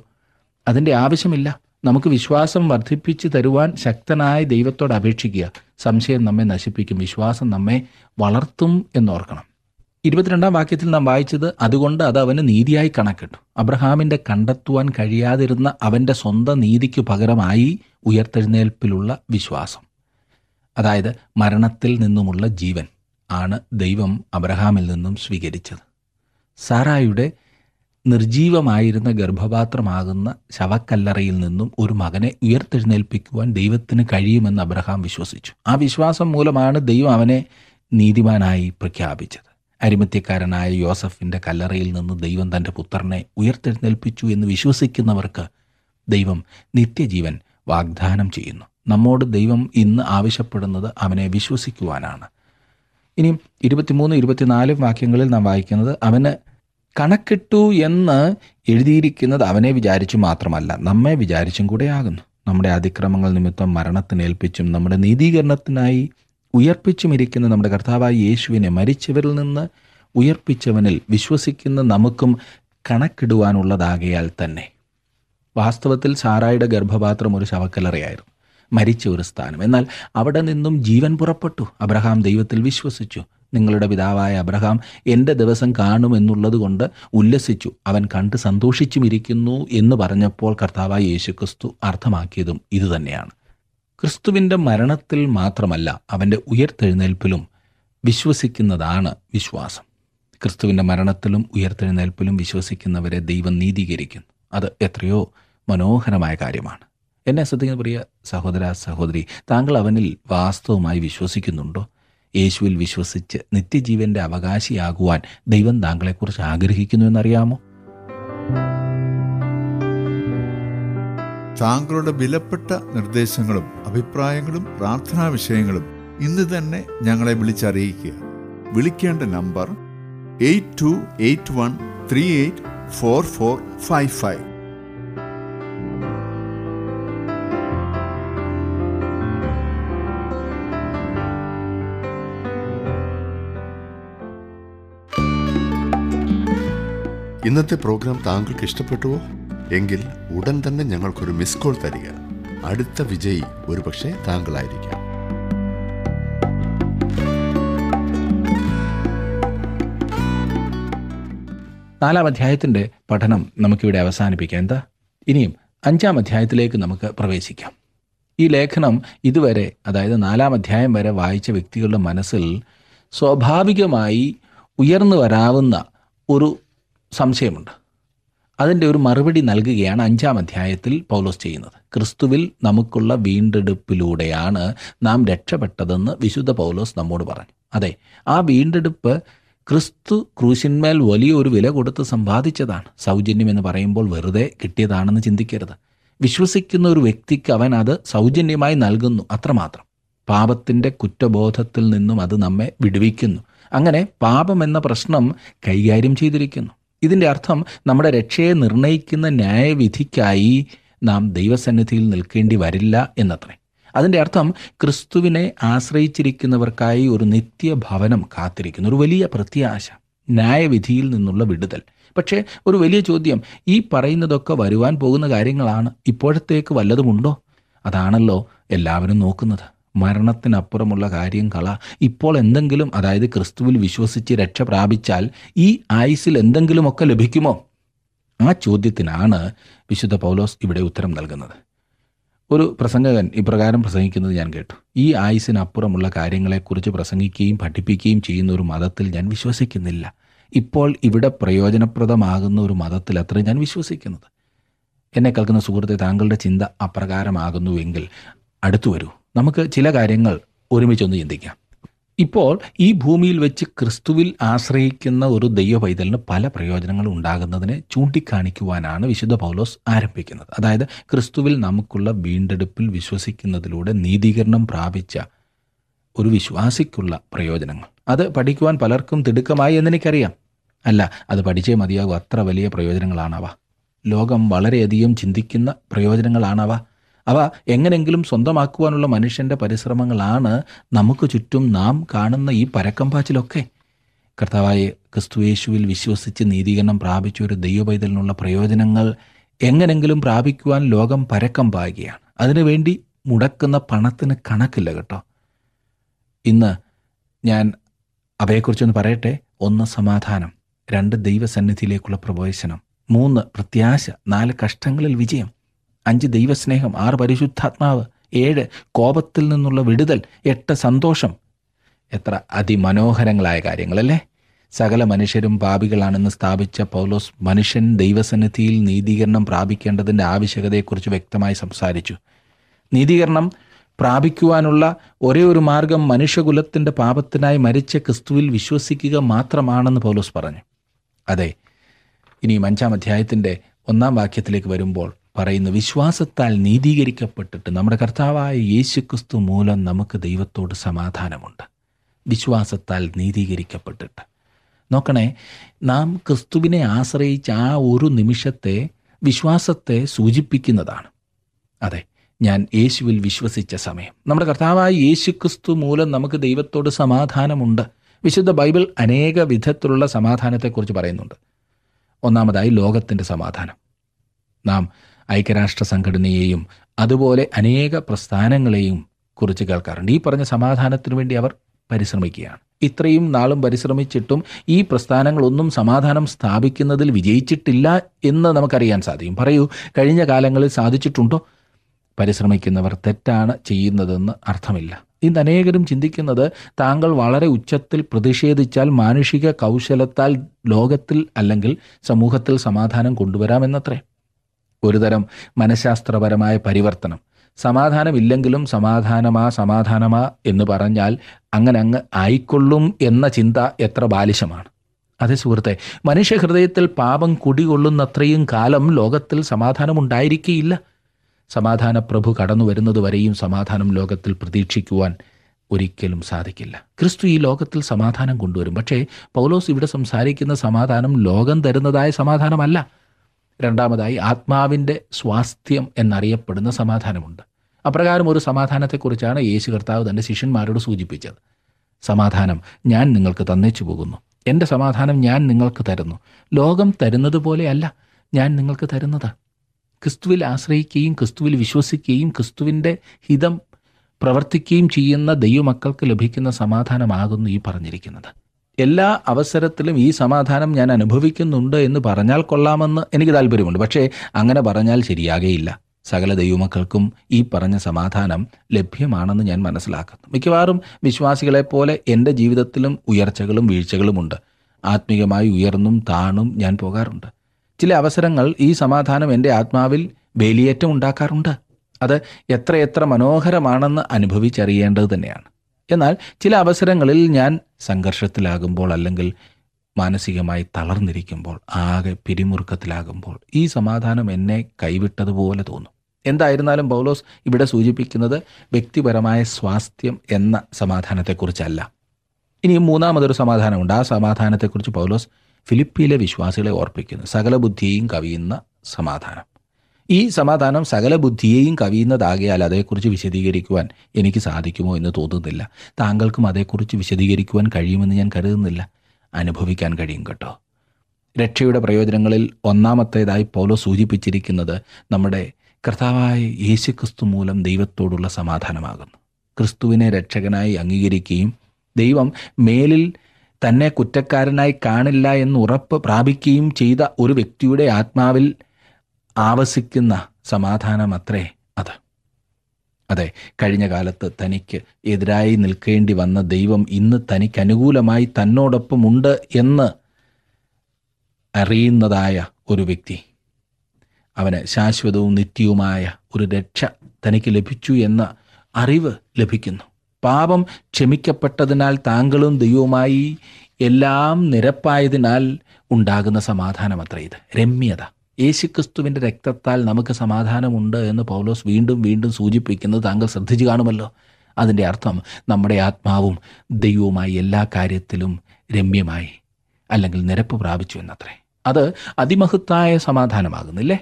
അതിൻ്റെ ആവശ്യമില്ല. നമുക്ക് വിശ്വാസം വർദ്ധിപ്പിച്ചു തരുവാൻ ശക്തനായ ദൈവത്തോട് അപേക്ഷിക്കുക. സംശയം നമ്മെ നശിപ്പിക്കും, വിശ്വാസം നമ്മെ വളർത്തും എന്നോർക്കണം. 22 വാക്യത്തിൽ നാം വായിച്ചത്, അതുകൊണ്ട് അത് അവന് നീതിയായി കണക്കിട്ടു. അബ്രഹാമിൻ്റെ കണ്ടെത്തുവാൻ കഴിയാതിരുന്ന അവൻ്റെ സ്വന്തം നീതിക്കു പകരമായി ഉയർത്തെഴുന്നേൽപ്പിലുള്ള വിശ്വാസം, അതായത് മരണത്തിൽ നിന്നുമുള്ള ജീവൻ ആണ് ദൈവം അബ്രഹാമിൽ നിന്നും സ്വീകരിച്ചത്. സാറായുടെ നിർജീവമായിരുന്ന ഗർഭപാത്രമാകുന്ന ശവക്കല്ലറയിൽ നിന്നും ഒരു മകനെ ഉയർത്തെഴുന്നേൽപ്പിക്കുവാൻ ദൈവത്തിന് കഴിയുമെന്ന് അബ്രഹാം വിശ്വസിച്ചു. ആ വിശ്വാസം മൂലമാണ് ദൈവം അവനെ നീതിമാനായി പ്രഖ്യാപിച്ചത്. അരിമത്യക്കാരനായ യോസഫിൻ്റെ കല്ലറയിൽ നിന്ന് ദൈവം തൻ്റെ പുത്രനെ ഉയർത്തെഴുന്നേൽപ്പിച്ചു എന്ന് വിശ്വസിക്കുന്നവർക്ക് ദൈവം നിത്യജീവൻ വാഗ്ദാനം ചെയ്യുന്നു. നമ്മോട് ദൈവം ഇന്ന് ആവശ്യപ്പെടുന്നത് അവനെ വിശ്വസിക്കുവാനാണ്. ഇനി 23, 24 വാക്യങ്ങളിൽ നാം വായിക്കുന്നത്, അവന് കണക്കിട്ടു എന്ന് എഴുതിയിരിക്കുന്നത് അവനെ വിചാരിച്ചു മാത്രമല്ല, നമ്മെ വിചാരിച്ചും കൂടെയാകുന്നു. നമ്മുടെ അതിക്രമങ്ങൾ നിമിത്തം മരണത്തിനേൽപ്പിച്ചും നമ്മുടെ നീതീകരണത്തിനായി ഉയർപ്പിച്ചുമിരിക്കുന്ന നമ്മുടെ കർത്താവായ യേശുവിനെ മരിച്ചവരിൽ നിന്ന് ഉയർപ്പിച്ചവനിൽ വിശ്വസിക്കുന്ന നമുക്കും കണക്കിടുവാനുള്ളതാകയാൽ തന്നെ. വാസ്തവത്തിൽ സാറായുടെ ഗർഭപാത്രം ഒരു ശവക്കല്ലറയായിരുന്നു, മരിച്ച ഒരു സ്ഥാനം. എന്നാൽ അവിടെ നിന്നും ജീവൻ പുറപ്പെട്ടു. അബ്രഹാം ദൈവത്തിൽ വിശ്വസിച്ചു. നിങ്ങളുടെ പിതാവായ അബ്രഹാം എൻ്റെ ദിവസം കാണുമെന്നുള്ളത് കൊണ്ട് ഉല്ലസിച്ചു, അവൻ കണ്ട് സന്തോഷിച്ചുമിരിക്കുന്നു എന്ന് പറഞ്ഞപ്പോൾ കർത്താവായ യേശുക്രിസ്തു അർത്ഥമാക്കിയതും ഇതുതന്നെയാണ്. ക്രിസ്തുവിൻ്റെ മരണത്തിൽ മാത്രമല്ല, അവൻ്റെ ഉയർത്തെഴുന്നേൽപ്പിലും വിശ്വസിക്കുന്നതാണ് വിശ്വാസം. ക്രിസ്തുവിൻ്റെ മരണത്തിലും ഉയർത്തെഴുന്നേൽപ്പിലും വിശ്വസിക്കുന്നവരെ ദൈവം നീതീകരിക്കുന്നു. അത് എത്രയോ മനോഹരമായ കാര്യമാണ്. എന്നെ ശ്രദ്ധിക്കുന്ന പ്രിയ സഹോദര സഹോദരി, താങ്കൾ അവനിൽ വാസ്തവമായി വിശ്വസിക്കുന്നുണ്ടോ? യേശുവിൽ വിശ്വസിച്ച് നിത്യജീവൻ്റെ അവകാശിയാകുവാൻ ദൈവം താങ്കളെക്കുറിച്ച് ആഗ്രഹിക്കുന്നു എന്നറിയാമോ? താങ്കളുടെ വിലപ്പെട്ട നിർദ്ദേശങ്ങളും അഭിപ്രായങ്ങളും പ്രാർത്ഥനാ വിഷയങ്ങളും ഇന്ന് തന്നെ ഞങ്ങളെ വിളിച്ചറിയിക്കുക. വിളിക്കേണ്ട നമ്പർ 8281384455. ഇന്നത്തെ പ്രോഗ്രാം താങ്കൾക്ക് ഇഷ്ടപ്പെട്ടുവോ? എങ്കിൽ ഉടൻ തന്നെ ഞങ്ങൾക്കൊരു മിസ് കോൾ തരിക. അടുത്ത വിജയി ഒരുപക്ഷെ താങ്കളായിരിക്കാം. നാലാം അധ്യായത്തിൻ്റെ പഠനം നമുക്കിവിടെ അവസാനിപ്പിക്കാം. എന്താ, ഇനിയും 5 അധ്യായത്തിലേക്ക് നമുക്ക് പ്രവേശിക്കാം. ഈ ലേഖനം ഇതുവരെ, അതായത് 4 അധ്യായം വരെ വായിച്ച വ്യക്തികളുടെ മനസ്സിൽ സ്വാഭാവികമായി ഉയർന്നു വരാവുന്ന ഒരു സംശയമുണ്ട്. അതിൻ്റെ ഒരു മറുപടി നൽകുകയാണ് 5 അധ്യായത്തിൽ പൗലോസ് ചെയ്യുന്നത്. ക്രിസ്തുവിൽ നമുക്കുള്ള വീണ്ടെടുപ്പിലൂടെയാണ് നാം രക്ഷപ്പെട്ടതെന്ന് വിശുദ്ധ പൗലോസ് നമ്മോട് പറഞ്ഞു. അതെ, ആ വീണ്ടെടുപ്പ് ക്രിസ്തു ക്രൂശിന്മേൽ വലിയൊരു വില കൊടുത്ത് സമ്പാദിച്ചതാണ്. സൗജന്യം എന്ന് പറയുമ്പോൾ വെറുതെ കിട്ടിയതാണെന്ന് ചിന്തിക്കരുത്. വിശ്വസിക്കുന്ന ഒരു വ്യക്തിക്ക് അവൻ അത് സൗജന്യമായി നൽകുന്നു, അത്രമാത്രം. പാപത്തിൻ്റെ കുറ്റബോധത്തിൽ നിന്നും അത് നമ്മെ വിടുവിക്കുന്നു. അങ്ങനെ പാപം എന്ന പ്രശ്നം കൈകാര്യം ചെയ്തിരിക്കുന്നു. ഇതിൻ്റെ അർത്ഥം നമ്മുടെ രക്ഷയെ നിർണയിക്കുന്ന ന്യായവിധിക്കായി നാം ദൈവസന്നിധിയിൽ നിൽക്കേണ്ടി വരില്ല എന്നത്രേ. അതിൻ്റെ അർത്ഥം ക്രിസ്തുവിനെ ആശ്രയിച്ചിരിക്കുന്നവർക്കായി ഒരു നിത്യഭവനം കാത്തിരിക്കുന്നു, ഒരു വലിയ പ്രത്യാശ, ന്യായവിധിയിൽ നിന്നുള്ള വിടുതൽ. പക്ഷേ ഒരു വലിയ ചോദ്യം, ഈ പറയുന്നതൊക്കെ വരുവാൻ പോകുന്ന കാര്യങ്ങളാണ്, ഇപ്പോഴത്തേക്ക് വല്ലതുമുണ്ടോ? അതാണല്ലോ എല്ലാവരും നോക്കുന്നത്. മരണത്തിനപ്പുറമുള്ള കാര്യങ്ങളാ. ഇപ്പോൾ എന്തെങ്കിലും, അതായത് ക്രിസ്തുവിൽ വിശ്വസിച്ച് രക്ഷ പ്രാപിച്ചാൽ ഈ ആയുസിൽ എന്തെങ്കിലുമൊക്കെ ലഭിക്കുമോ? ആ ചോദ്യത്തിനാണ് വിശുദ്ധ പൗലോസ് ഇവിടെ ഉത്തരം നൽകുന്നത്. ഒരു പ്രസംഗകൻ ഇപ്രകാരം പ്രസംഗിക്കുന്നത് ഞാൻ കേട്ടു: ഈ ആയുസിനപ്പുറമുള്ള കാര്യങ്ങളെക്കുറിച്ച് പ്രസംഗിക്കുകയും പഠിപ്പിക്കുകയും ചെയ്യുന്ന ഒരു മതത്തിൽ ഞാൻ വിശ്വസിക്കുന്നില്ല. ഇപ്പോൾ ഇവിടെ പ്രയോജനപ്രദമാകുന്ന ഒരു മതത്തിൽ അത്ര ഞാൻ വിശ്വസിക്കുന്നത്. എന്നെ കേൾക്കുന്ന സുഹൃത്തെ, താങ്കളുടെ ചിന്ത അപ്രകാരമാകുന്നുവെങ്കിൽ അടുത്തു വരൂ, നമുക്ക് ചില കാര്യങ്ങൾ ഒരുമിച്ചൊന്ന് ചിന്തിക്കാം. ഇപ്പോൾ ഈ ഭൂമിയിൽ വെച്ച് ക്രിസ്തുവിൽ ആശ്രയിക്കുന്ന ഒരു ദൈവ പൈതലിന് പല പ്രയോജനങ്ങൾ ഉണ്ടാകുന്നതിനെ ചൂണ്ടിക്കാണിക്കുവാനാണ് വിശുദ്ധ പൗലോസ് ആരംഭിക്കുന്നത്. അതായത് ക്രിസ്തുവിൽ നമുക്കുള്ള വീണ്ടെടുപ്പിൽ വിശ്വസിക്കുന്നതിലൂടെ നീതീകരണം പ്രാപിച്ച ഒരു വിശ്വാസിക്കുള്ള പ്രയോജനങ്ങൾ. അത് പഠിക്കുവാൻ പലർക്കും തിടുക്കമായി എന്നെനിക്കറിയാം. അല്ല, അത് പഠിച്ചേ മതിയാകും. അത്ര വലിയ പ്രയോജനങ്ങളാണവ. ലോകം വളരെയധികം ചിന്തിക്കുന്ന പ്രയോജനങ്ങളാണവ. അവ എങ്ങനെയെങ്കിലും സ്വന്തമാക്കുവാനുള്ള മനുഷ്യൻ്റെ പരിശ്രമങ്ങളാണ് നമുക്ക് ചുറ്റും നാം കാണുന്ന ഈ പരക്കംപാച്ചിലൊക്കെ. കർത്താവായ ക്രിസ്തുയേശുവിൽ വിശ്വസിച്ച് നീതീകരണം പ്രാപിച്ച ഒരു ദൈവപൈതലിനുള്ള പ്രയോജനങ്ങൾ എങ്ങനെയെങ്കിലും പ്രാപിക്കുവാൻ ലോകം പരക്കം പായുകയാണ്. അതിനുവേണ്ടി മുടക്കുന്ന പണത്തിന് കണക്കില്ല കേട്ടോ. ഇന്ന് ഞാൻ അവയെക്കുറിച്ചൊന്ന് പറയട്ടെ. 1 സമാധാനം, 2 ദൈവസന്നിധിയിലേക്കുള്ള പ്രവേശനം, 3 പ്രത്യാശ, 4 കഷ്ടങ്ങളിൽ വിജയം, 5 ദൈവസ്നേഹം, 6 പരിശുദ്ധാത്മാവ്, 7 കോപത്തിൽ നിന്നുള്ള വിടുതൽ, 8 സന്തോഷം. എത്ര അതിമനോഹരങ്ങളായ കാര്യങ്ങളല്ലേ! സകല മനുഷ്യരും പാപികളാണെന്ന് സ്ഥാപിച്ച പൗലോസ് മനുഷ്യൻ ദൈവസന്നിധിയിൽ നീതീകരണം പ്രാപിക്കേണ്ടതിൻ്റെ ആവശ്യകതയെക്കുറിച്ച് വ്യക്തമായി സംസാരിച്ചു. നീതീകരണം പ്രാപിക്കുവാനുള്ള ഒരേ ഒരു മാർഗം മനുഷ്യകുലത്തിൻ്റെ പാപത്തിനായി മരിച്ച ക്രിസ്തുവിൽ വിശ്വസിക്കുക മാത്രമാണെന്ന് പൗലോസ് പറഞ്ഞു. അതെ, ഇനിയും 5 അധ്യായത്തിൻ്റെ 1 വാക്യത്തിലേക്ക് വരുമ്പോൾ പറയുന്ന വിശ്വാസത്താൽ നീതീകരിക്കപ്പെട്ടിട്ട് നമ്മുടെ കർത്താവായ യേശുക്രിസ്തു മൂലം നമുക്ക് ദൈവത്തോട് സമാധാനമുണ്ട്. വിശ്വാസത്താൽ നീതീകരിക്കപ്പെട്ടിട്ട്. നോക്കണേ, നാം ക്രിസ്തുവിനെ ആശ്രയിച്ച ആ ഒരു നിമിഷത്തെ വിശ്വാസത്തെ സൂചിപ്പിക്കുന്നതാണ്. അതെ, ഞാൻ യേശുവിൽ വിശ്വസിച്ച സമയം, നമ്മുടെ കർത്താവായ യേശുക്രിസ്തു മൂലം നമുക്ക് ദൈവത്തോട് സമാധാനമുണ്ട്. വിശുദ്ധ ബൈബിൾ അനേക വിധത്തിലുള്ള സമാധാനത്തെക്കുറിച്ച് പറയുന്നുണ്ട്. ഒന്നാമതായി ലോകത്തിൻ്റെ സമാധാനം. നാം ഐക്യരാഷ്ട്ര സംഘടനയെയും അതുപോലെ അനേക പ്രസ്ഥാനങ്ങളെയും കുറിച്ച് കേൾക്കാറുണ്ട്. ഈ പറഞ്ഞ സമാധാനത്തിനു വേണ്ടി അവർ പരിശ്രമിക്കുകയാണ്. ഇത്രയും നാളും പരിശ്രമിച്ചിട്ടും ഈ പ്രസ്ഥാനങ്ങളൊന്നും സമാധാനം സ്ഥാപിക്കുന്നതിൽ വിജയിച്ചിട്ടില്ല എന്ന് നമുക്കറിയാൻ സാധിക്കും. പറയൂ, കഴിഞ്ഞ കാലങ്ങളിൽ സാധിച്ചിട്ടുണ്ടോ? പരിശ്രമിക്കുന്നവർ തെറ്റാണ് ചെയ്യുന്നതെന്ന് അർത്ഥമില്ല. ഇന്ന് അനേകരും ചിന്തിക്കുന്നത് താങ്കൾ വളരെ ഉച്ചത്തിൽ പ്രതിഷേധിച്ചാൽ മാനുഷിക കൗശലത്താൽ ലോകത്തിൽ അല്ലെങ്കിൽ സമൂഹത്തിൽ സമാധാനം കൊണ്ടുവരാമെന്നത്രേ. ഒരുതരം മനഃശാസ്ത്രപരമായ പരിവർത്തനം. സമാധാനമില്ലെങ്കിലും സമാധാനമാ എന്ന് പറഞ്ഞാൽ അങ്ങനെ അങ്ങ് ആയിക്കൊള്ളും എന്ന ചിന്ത എത്ര ബാലിശമാണ്! അതേ സുഹൃത്തെ, മനുഷ്യഹൃദയത്തിൽ പാപം കുടികൊള്ളുന്നത്രയും കാലം ലോകത്തിൽ സമാധാനമുണ്ടായിരിക്കുകയില്ല. സമാധാന പ്രഭു കടന്നു വരുന്നതുവരെയും സമാധാനം ലോകത്തിൽ പ്രതീക്ഷിക്കുവാൻ ഒരിക്കലും സാധിക്കില്ല. ക്രിസ്തു ഈ ലോകത്തിൽ സമാധാനം കൊണ്ടുവരും. പക്ഷേ പൗലോസ് ഇവിടെ സംസാരിക്കുന്ന സമാധാനം ലോകം തരുന്നതായ സമാധാനമല്ല. രണ്ടാമതായി ആത്മാവിൻ്റെ സ്വാസ്ഥ്യം എന്നറിയപ്പെടുന്ന സമാധാനമുണ്ട്. അപ്രകാരം ഒരു സമാധാനത്തെക്കുറിച്ചാണ് യേശു കർത്താവ് തൻ്റെ ശിഷ്യന്മാരോട് സൂചിപ്പിച്ചത്. സമാധാനം ഞാൻ നിങ്ങൾക്ക് തന്നേച്ചു പോകുന്നു, എൻ്റെ സമാധാനം ഞാൻ നിങ്ങൾക്ക് തരുന്നു, ലോകം തരുന്നത് പോലെയല്ല ഞാൻ നിങ്ങൾക്ക് തരുന്നത്. ക്രിസ്തുവിൽ ആശ്രയിക്കുകയും ക്രിസ്തുവിൽ വിശ്വസിക്കുകയും ക്രിസ്തുവിൻ്റെ ഹിതം പ്രവർത്തിക്കുകയും ചെയ്യുന്ന ദൈവമക്കൾക്ക് ലഭിക്കുന്ന സമാധാനമാകുന്നു ഈ പറഞ്ഞിരിക്കുന്നത്. എല്ലാ അവസരത്തിലും ഈ സമാധാനം ഞാൻ അനുഭവിക്കുന്നുണ്ട് എന്ന് പറഞ്ഞാൽ കൊള്ളാമെന്ന് എനിക്ക് താല്പര്യമുണ്ട്. പക്ഷേ അങ്ങനെ പറഞ്ഞാൽ ശരിയാകേയില്ല. സകല ദൈവമക്കൾക്കും ഈ പറഞ്ഞ സമാധാനം ലഭ്യമാണെന്ന് ഞാൻ മനസ്സിലാക്കുന്നു. മിക്കവാറും വിശ്വാസികളെപ്പോലെ എൻ്റെ ജീവിതത്തിലും ഉയർച്ചകളും വീഴ്ചകളുമുണ്ട്. ആത്മീകമായി ഉയർന്നും താണും ഞാൻ പോകാറുണ്ട്. ചില അവസരങ്ങൾ ഈ സമാധാനം എൻ്റെ ആത്മാവിൽ വേലിയേറ്റം ഉണ്ടാക്കാറുണ്ട്. അത് എത്രയെത്ര മനോഹരമാണെന്ന് അനുഭവിച്ചറിയേണ്ടത് തന്നെയാണ്. എന്നാൽ ചില അവസരങ്ങളിൽ ഞാൻ സംഘർഷത്തിലാകുമ്പോൾ അല്ലെങ്കിൽ മാനസികമായി തളർന്നിരിക്കുമ്പോൾ, ആകെ പിരിമുറുക്കത്തിലാകുമ്പോൾ ഈ സമാധാനം എന്നെ കൈവിട്ടതുപോലെ തോന്നും. എന്തായിരുന്നാലും പൗലോസ് ഇവിടെ സൂചിപ്പിക്കുന്നത് വ്യക്തിപരമായ സ്വാസ്ഥ്യം എന്ന സമാധാനത്തെക്കുറിച്ചല്ല. ഇനി മൂന്നാമതൊരു സമാധാനമുണ്ട്. ആ സമാധാനത്തെക്കുറിച്ച് പൗലോസ് ഫിലിപ്പിയിലെ വിശ്വാസികളെ ഓർപ്പിക്കുന്നു. സകല ബുദ്ധിയെയും കവിയുന്ന സമാധാനം. ഈ സമാധാനം സകല ബുദ്ധിയെയും കവിയുന്നതാകയാൽ അതേക്കുറിച്ച് വിശദീകരിക്കുവാൻ എനിക്ക് സാധിക്കുമോ എന്ന് തോന്നുന്നില്ല. താങ്കൾക്കും അതേക്കുറിച്ച് വിശദീകരിക്കുവാൻ കഴിയുമെന്ന് ഞാൻ കരുതുന്നില്ല. അനുഭവിക്കാൻ കഴിയും കേട്ടോ. രക്ഷയുടെ പ്രയോജനങ്ങളിൽ ഒന്നാമത്തേതായി പൗലോസ് സൂചിപ്പിച്ചിരിക്കുന്നത് നമ്മുടെ കർത്താവായ യേശുക്രിസ്തു മൂലം ദൈവത്തോടുള്ള സമാധാനമാകുന്നു. ക്രിസ്തുവിനെ രക്ഷകനായി അംഗീകരിക്കുകയും ദൈവം മേലിൽ തന്നെ കുറ്റക്കാരനായി കാണില്ല എന്ന് ഉറപ്പ് പ്രാപിക്കുകയും ചെയ്ത ഒരു വ്യക്തിയുടെ ആത്മാവിൽ ആവസിക്കുന്ന സമാധാനമത്രേ അത്. അതെ, കഴിഞ്ഞ കാലത്ത് തനിക്ക് എതിരായി നിൽക്കേണ്ടി വന്ന ദൈവം ഇന്ന് തനിക്ക് അനുകൂലമായി തന്നോടൊപ്പമുണ്ട് എന്ന് അറിയുന്നതായ ഒരു വ്യക്തി, അവന് ശാശ്വതവും നിത്യവുമായ ഒരു രക്ഷ തനിക്ക് ലഭിച്ചു എന്ന അറിവ് ലഭിക്കുന്നു. പാപം ക്ഷമിക്കപ്പെട്ടതിനാൽ താങ്കളും ദൈവവുമായി എല്ലാം നിരപ്പായതിനാൽ ഉണ്ടാകുന്ന സമാധാനം അത്ര ഇത്, രമ്യത. യേശുക്രിസ്തുവിൻ്റെ രക്തത്താൽ നമുക്ക് സമാധാനമുണ്ട് എന്ന് പൗലോസ് വീണ്ടും വീണ്ടും സൂചിപ്പിക്കുന്നത് താങ്കൾ ശ്രദ്ധിച്ചു കാണുമല്ലോ. അതിൻ്റെ അർത്ഥം നമ്മുടെ ആത്മാവും ദൈവവുമായി എല്ലാ കാര്യത്തിലും രമ്യമായി അല്ലെങ്കിൽ നിരപ്പ് പ്രാപിച്ചു എന്നത്രേ. അത് അതിമഹത്തായ സമാധാനമാകുന്നില്ലേ?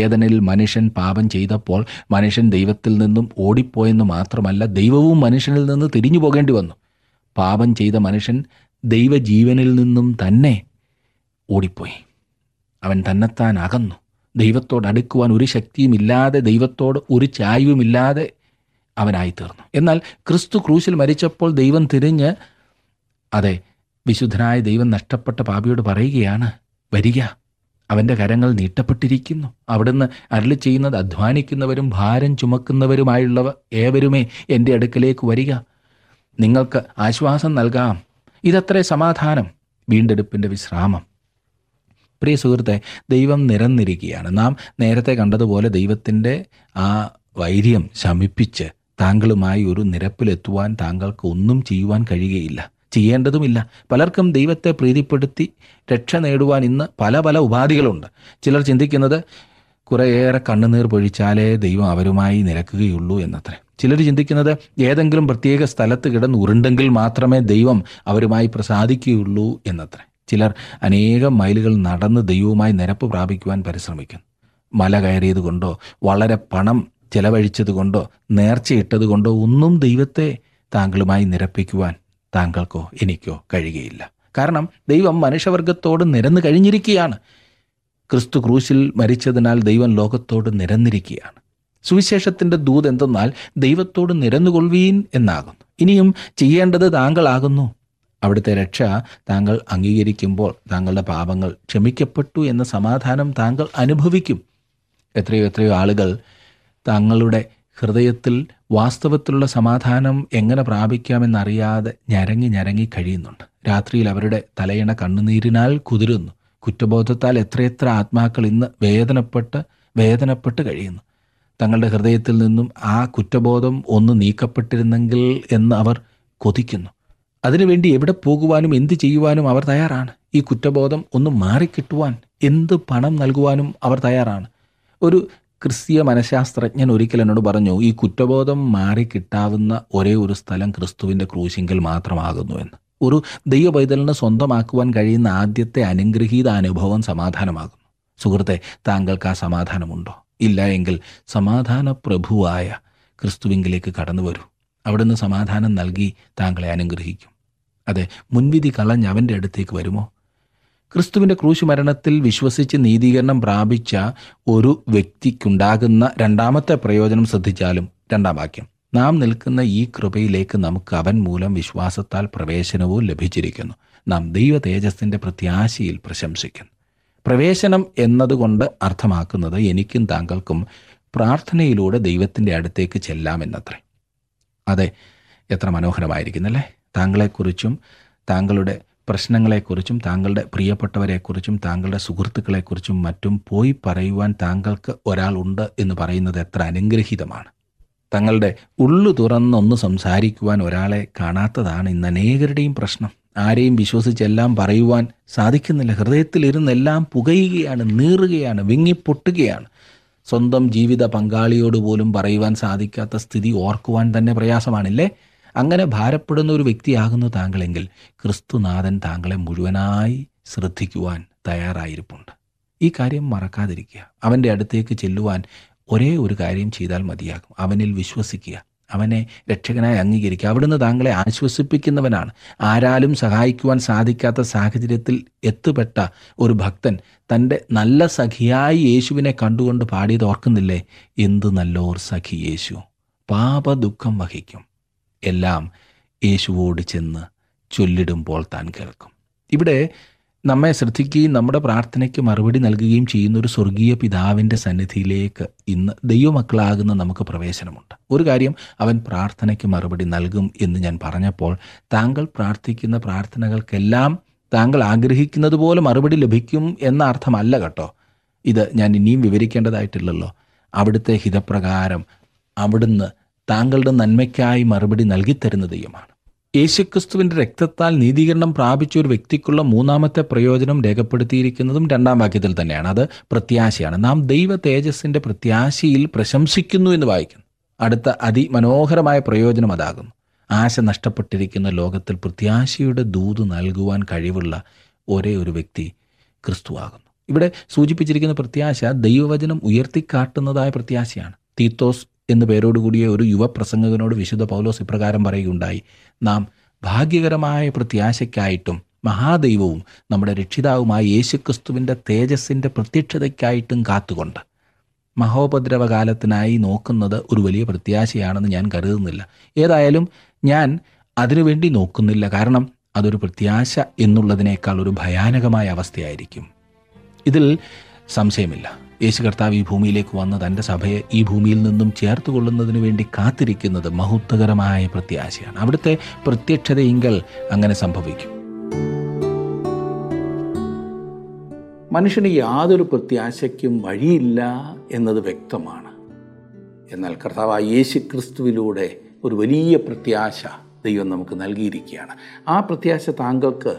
ഏദനിൽ മനുഷ്യൻ പാപം ചെയ്തപ്പോൾ മനുഷ്യൻ ദൈവത്തിൽ നിന്നും ഓടിപ്പോയെന്ന് മാത്രമല്ല, ദൈവവും മനുഷ്യനിൽ നിന്ന് തിരിഞ്ഞു പോകേണ്ടി വന്നു. പാപം ചെയ്ത മനുഷ്യൻ ദൈവജീവനിൽ നിന്നും തന്നെ ഓടിപ്പോയി. അവൻ തന്നെത്താൻ അകന്നു. ദൈവത്തോട് അടുക്കുവാൻ ഒരു ശക്തിയുമില്ലാതെ, ദൈവത്തോട് ഒരു ചായ്വുമില്ലാതെ അവനായിത്തീർന്നു. എന്നാൽ ക്രിസ്തു ക്രൂശിൽ മരിച്ചപ്പോൾ ദൈവം തിരിഞ്ഞ്, അതെ, വിശുദ്ധനായ ദൈവം നഷ്ടപ്പെട്ട പാപിയോട് പറയുകയാണ്, വരിക, അവൻ്റെ കരങ്ങൾ നീട്ടപ്പെട്ടിരിക്കുന്നു. അവിടുന്ന് അരുളി ചെയ്യുന്നത്, അധ്വാനിക്കുന്നവരും ഭാരം ചുമക്കുന്നവരുമായുള്ളവ ഏവരുമേ എൻ്റെ അടുക്കലേക്ക് വരിക, നിങ്ങൾക്ക് ആശ്വാസം നൽകാം. ഇതത്രേ സമാധാനം, വീണ്ടെടുപ്പിൻ്റെ വിശ്രാമം. പ്രിയ സുഹൃത്തെ, ദൈവം നിരന്നിരിക്കുകയാണ്. നാം നേരത്തെ കണ്ടതുപോലെ ദൈവത്തിൻ്റെ ആ വൈര്യം ശമിപ്പിച്ച് താങ്കളുമായി ഒരു നിരപ്പിലെത്തുവാൻ താങ്കൾക്ക് ഒന്നും ചെയ്യുവാൻ കഴിയുകയില്ല, ചെയ്യേണ്ടതുമില്ല. പലർക്കും ദൈവത്തെ പ്രീതിപ്പെടുത്തി രക്ഷ നേടുവാൻ ഇന്ന് പല പല ഉപാധികളുണ്ട്. ചിലർ ചിന്തിക്കുന്നത് കുറേയേറെ കണ്ണുനീർ പൊഴിച്ചാലേ ദൈവം അവരുമായി നിരക്കുകയുള്ളൂ എന്നത്ര. ചിലർ ചിന്തിക്കുന്നത് ഏതെങ്കിലും പ്രത്യേക സ്ഥലത്ത് കിടന്ന് ഉരുണ്ടെങ്കിൽ മാത്രമേ ദൈവം അവരുമായി പ്രസാദിക്കുകയുള്ളൂ എന്നത്ര. ചിലർ അനേകം മൈലുകൾ നടന്ന് ദൈവവുമായി നിരപ്പ് പ്രാപിക്കുവാൻ പരിശ്രമിക്കുന്നു. മല കയറിയത് കൊണ്ടോ, വളരെ പണം ചെലവഴിച്ചത് കൊണ്ടോ, നേർച്ചയിട്ടത് കൊണ്ടോ ഒന്നും ദൈവത്തെ താങ്കളുമായി നിരപ്പിക്കുവാൻ താങ്കൾക്കോ എനിക്കോ കഴിയുകയില്ല. കാരണം ദൈവം മനുഷ്യവർഗത്തോട് നിരന്നു കഴിഞ്ഞിരിക്കുകയാണ്. ക്രിസ്തു ക്രൂശിൽ മരിച്ചതിനാൽ ദൈവം ലോകത്തോട് നിരന്നിരിക്കുകയാണ്. സുവിശേഷത്തിൻ്റെ ദൂത് എന്തെന്നാൽ ദൈവത്തോട് നിരന്നുകൊള്ളുവീൻ എന്നാകുന്നു. ഇനിയും ചെയ്യേണ്ടത് താങ്കളാകുന്നു. അവിടുത്തെ രക്ഷ താങ്കൾ അംഗീകരിക്കുമ്പോൾ താങ്കളുടെ പാപങ്ങൾ ക്ഷമിക്കപ്പെട്ടു എന്ന സമാധാനം താങ്കൾ അനുഭവിക്കും. എത്രയോ എത്രയോ ആളുകൾ താങ്കളുടെ ഹൃദയത്തിൽ വാസ്തവത്തിലുള്ള സമാധാനം എങ്ങനെ പ്രാപിക്കാമെന്നറിയാതെ ഞരങ്ങി ഞരങ്ങി കഴിയുന്നുണ്ട്. രാത്രിയിൽ അവരുടെ തലയിണ കണ്ണുനീരിനാൽ കുതിരുന്നു. കുറ്റബോധത്താൽ എത്രയെത്ര ആത്മാക്കൾ ഇന്ന് വേദനപ്പെട്ട് കഴിയുന്നു. തങ്ങളുടെ ഹൃദയത്തിൽ നിന്നും ആ കുറ്റബോധം ഒന്ന് നീക്കപ്പെട്ടിരുന്നെങ്കിൽ എന്ന് അവർ കൊതിക്കുന്നു. അതിനുവേണ്ടി എവിടെ പോകുവാനും എന്ത് ചെയ്യുവാനും അവർ തയ്യാറാണ്. ഈ കുറ്റബോധം ഒന്ന് മാറിക്കിട്ടുവാൻ എന്ത് പണം നൽകുവാനും അവർ തയ്യാറാണ്. ഒരു ക്രിസ്തീയ മനഃശാസ്ത്രജ്ഞൻ ഒരിക്കൽ എന്നോട് പറഞ്ഞു, ഈ കുറ്റബോധം മാറിക്കിട്ടാവുന്ന ഒരേ ഒരു സ്ഥലം ക്രിസ്തുവിൻ്റെ ക്രൂശിങ്കൽ മാത്രമാകുന്നു എന്ന്. ഒരു ദൈവ പൈതലിന് സ്വന്തമാക്കുവാൻ കഴിയുന്ന ആദ്യത്തെ അനുഗ്രഹീത അനുഭവം സമാധാനമാകുന്നു. സുഹൃത്തെ, താങ്കൾക്ക് ആ സമാധാനമുണ്ടോ? ഇല്ല എങ്കിൽ സമാധാന പ്രഭുവായ ക്രിസ്തുവിങ്കിലേക്ക് കടന്നു വരൂ. അവിടുന്ന് സമാധാനം നൽകി താങ്കളെ അനുഗ്രഹിക്കും. അതെ, മുൻവിധി കളഞ്ഞ് അവൻ്റെ അടുത്തേക്ക് വരുമോ? ക്രിസ്തുവിൻ്റെ ക്രൂശ് മരണത്തിൽ വിശ്വസിച്ച് നീതീകരണം പ്രാപിച്ച ഒരു വ്യക്തിക്കുണ്ടാകുന്ന രണ്ടാമത്തെ പ്രയോജനം ശ്രദ്ധിച്ചാലും, രണ്ടാം വാക്യം, നാം നിൽക്കുന്ന ഈ കൃപയിലേക്ക് നമുക്ക് അവൻ മൂലം വിശ്വാസത്താൽ പ്രവേശനവും ലഭിച്ചിരിക്കുന്നു. നാം ദൈവ തേജസ്സിൻ്റെ പ്രത്യാശയിൽ പ്രശംസിക്കുന്നു. പ്രവേശനം എന്നതുകൊണ്ട് അർത്ഥമാക്കുന്നത് എനിക്കും താങ്കൾക്കും പ്രാർത്ഥനയിലൂടെ ദൈവത്തിൻ്റെ അടുത്തേക്ക് ചെല്ലാമെന്നത്രേ. അതെ, എത്ര മനോഹരമായിരിക്കുന്നല്ലേ! താങ്കളെക്കുറിച്ചും താങ്കളുടെ പ്രശ്നങ്ങളെക്കുറിച്ചും താങ്കളുടെ പ്രിയപ്പെട്ടവരെക്കുറിച്ചും താങ്കളുടെ സുഹൃത്തുക്കളെക്കുറിച്ചും മറ്റും പോയി പറയുവാൻ താങ്കൾക്ക് ഒരാളുണ്ട് എന്ന് പറയുന്നത് എത്ര അനുഗ്രഹീതമാണ്. തങ്ങളുടെ ഉള്ളു തുറന്നൊന്ന് സംസാരിക്കുവാൻ ഒരാളെ കാണാത്തതാണ് ഇന്ന് അനേകരുടെയും പ്രശ്നം. ആരെയും വിശ്വസിച്ചെല്ലാം പറയുവാൻ സാധിക്കുന്നില്ല. ഹൃദയത്തിലിരുന്നെല്ലാം പുകയുകയാണ്, നീറുകയാണ്, വിങ്ങിപ്പൊട്ടുകയാണ്. സ്വന്തം ജീവിത പങ്കാളിയോട് പോലും പറയുവാൻ സാധിക്കാത്ത സ്ഥിതി ഓർക്കുവാൻ തന്നെ പ്രയാസമാണില്ലേ? അങ്ങനെ ഭാരപ്പെടുന്ന ഒരു വ്യക്തിയാകുന്നു താങ്കളെങ്കിൽ ക്രിസ്തുനാഥൻ താങ്കളെ മുഴുവനായി ശ്രദ്ധിക്കുവാൻ തയ്യാറായിരിപ്പുണ്ട്. ഈ കാര്യം മറക്കാതിരിക്കുക. അവൻ്റെ അടുത്തേക്ക് ചെല്ലുവാൻ ഒരേ ഒരു കാര്യം ചെയ്താൽ മതിയാകും. അവനിൽ വിശ്വസിക്കുക, അവനെ രക്ഷകനായി അംഗീകരിക്കുക. അവിടുന്ന് താങ്കളെ ആശ്വസിപ്പിക്കുന്നവനാണ്. ആരാലും സഹായിക്കുവാൻ സാധിക്കാത്ത സാഹചര്യത്തിൽ എത്തുപെട്ട ഒരു ഭക്തൻ തൻ്റെ നല്ല സഖിയായി യേശുവിനെ കണ്ടുകൊണ്ട് പാടിയത് ഓർക്കുന്നില്ലേ? എന്ത് നല്ലോർ സഖി യേശു, പാപദുഃഖം വഹിക്കും, എല്ലാം യേശുവോട് ചെന്ന് ചൊല്ലിടുമ്പോൾ താൻ കേൾക്കും. ഇവിടെ നമ്മെ ശ്രദ്ധിക്കുകയും നമ്മുടെ പ്രാർത്ഥനയ്ക്ക് മറുപടി നൽകുകയും ചെയ്യുന്നൊരു സ്വർഗീയ പിതാവിൻ്റെ സന്നിധിയിലേക്ക് ഇന്ന് ദൈവമക്കളാകുന്ന നമുക്ക് പ്രവേശനമുണ്ട്. ഒരു കാര്യം, അവൻ പ്രാർത്ഥനയ്ക്ക് മറുപടി നൽകും എന്ന് ഞാൻ പറഞ്ഞപ്പോൾ താങ്കൾ പ്രാർത്ഥിക്കുന്ന പ്രാർത്ഥനകൾക്കെല്ലാം താങ്കൾ ആഗ്രഹിക്കുന്നത് പോലെ മറുപടി ലഭിക്കും എന്ന അർത്ഥമല്ല കേട്ടോ. ഇത് ഞാൻ ഇനിയും വിവരിക്കേണ്ടതായിട്ടില്ലല്ലോ. അവിടുത്തെ ഹിതപ്രകാരം അവിടുന്ന് താങ്കളുടെ നന്മയ്ക്കായി മറുപടി നൽകിത്തരുന്ന ദൈവമാണ്. യേശുക്രിസ്തുവിൻ്റെ രക്തത്താൽ നീതീകരണം പ്രാപിച്ച ഒരു വ്യക്തിക്കുള്ള മൂന്നാമത്തെ പ്രയോജനം രേഖപ്പെടുത്തിയിരിക്കുന്നതും രണ്ടാം വാക്യത്തിൽ തന്നെയാണ്. അത് പ്രത്യാശയാണ്. നാം ദൈവ തേജസ്സിൻ്റെ പ്രത്യാശയിൽ പ്രശംസിക്കുന്നു എന്ന് വായിക്കുന്നു. അടുത്ത അതിമനോഹരമായ പ്രയോജനം അതാകുന്നു. ആശ നഷ്ടപ്പെട്ടിരിക്കുന്ന ലോകത്തിൽ പ്രത്യാശയുടെ ദൂത് നൽകുവാൻ കഴിവുള്ള ഒരേ ഒരു വ്യക്തി ക്രിസ്തുവാകുന്നു. ഇവിടെ സൂചിപ്പിച്ചിരിക്കുന്ന പ്രത്യാശ ദൈവവചനം ഉയർത്തിക്കാട്ടുന്നതായ പ്രത്യാശയാണ്. തീത്തോസ് എന്നു പേരോടുകൂടിയ ഒരു യുവപ്രസംഗകനോട് വിശുദ്ധ പൗലോസ് ഇപ്രകാരം പറയുകയുണ്ടായി: നാം ഭാഗ്യകരമായ പ്രത്യാശയ്ക്കായിട്ടും മഹാദൈവവും നമ്മുടെ രക്ഷിതാവുമായ യേശുക്രിസ്തുവിൻ്റെ തേജസ്സിൻ്റെ പ്രത്യക്ഷതയ്ക്കായിട്ടും കാത്തുകൊണ്ട്. മഹോപദ്രവകാലത്തിനായി നോക്കുന്നത് ഒരു വലിയ പ്രത്യാശയാണെന്ന് ഞാൻ കരുതുന്നില്ല. ഏതായാലും ഞാൻ അതിനുവേണ്ടി നോക്കുന്നില്ല. കാരണം അതൊരു പ്രത്യാശ എന്നുള്ളതിനേക്കാൾ ഒരു ഭയാനകമായ അവസ്ഥയായിരിക്കും. ഇതിൽ സംശയമില്ല. യേശു കർത്താവ് ഈ ഭൂമിയിലേക്ക് വന്ന് തൻ്റെ സഭയെ ഈ ഭൂമിയിൽ നിന്നും ചേർത്തുകൊള്ളുന്നതിന് വേണ്ടി കാത്തിരിക്കുന്നത് മഹത്വകരമായ പ്രത്യാശയാണ്. അവിടുത്തെ പ്രത്യക്ഷതയെങ്കിൽ അങ്ങനെ സംഭവിക്കും. മനുഷ്യന് യാതൊരു പ്രത്യാശയ്ക്കും വഴിയില്ല എന്നത് വ്യക്തമാണ്. എന്നാൽ കർത്താവായ യേശു ക്രിസ്തുവിലൂടെ ഒരു വലിയ പ്രത്യാശ ദൈവം നമുക്ക് നൽകിയിരിക്കുകയാണ്. ആ പ്രത്യാശ താങ്കൾക്ക്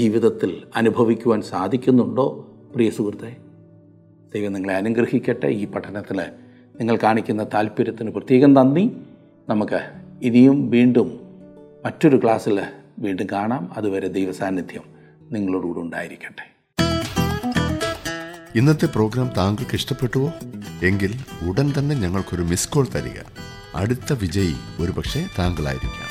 ജീവിതത്തിൽ അനുഭവിക്കുവാൻ സാധിക്കുന്നുണ്ടോ പ്രിയ സുഹൃത്തെ? ദൈവം നിങ്ങളെ അനുഗ്രഹിക്കട്ടെ. ഈ പഠനത്തിൽ നിങ്ങൾ കാണിക്കുന്ന താല്പര്യത്തിന് പ്രത്യേകം നന്ദി. നമുക്ക് ഇനിയും വീണ്ടും മറ്റൊരു ക്ലാസ്സിൽ വീണ്ടും കാണാം. അതുവരെ ദൈവസാന്നിധ്യം നിങ്ങളോടുകൂടെ ഉണ്ടായിരിക്കട്ടെ. ഇന്നത്തെ പ്രോഗ്രാം താങ്കൾക്ക് ഇഷ്ടപ്പെട്ടുവോ? എങ്കിൽ ഉടൻ തന്നെ ഞങ്ങൾക്കൊരു മിസ് കോൾ തരിക. അടുത്ത വിജയി ഒരുപക്ഷെ താങ്കളായിരിക്കാം.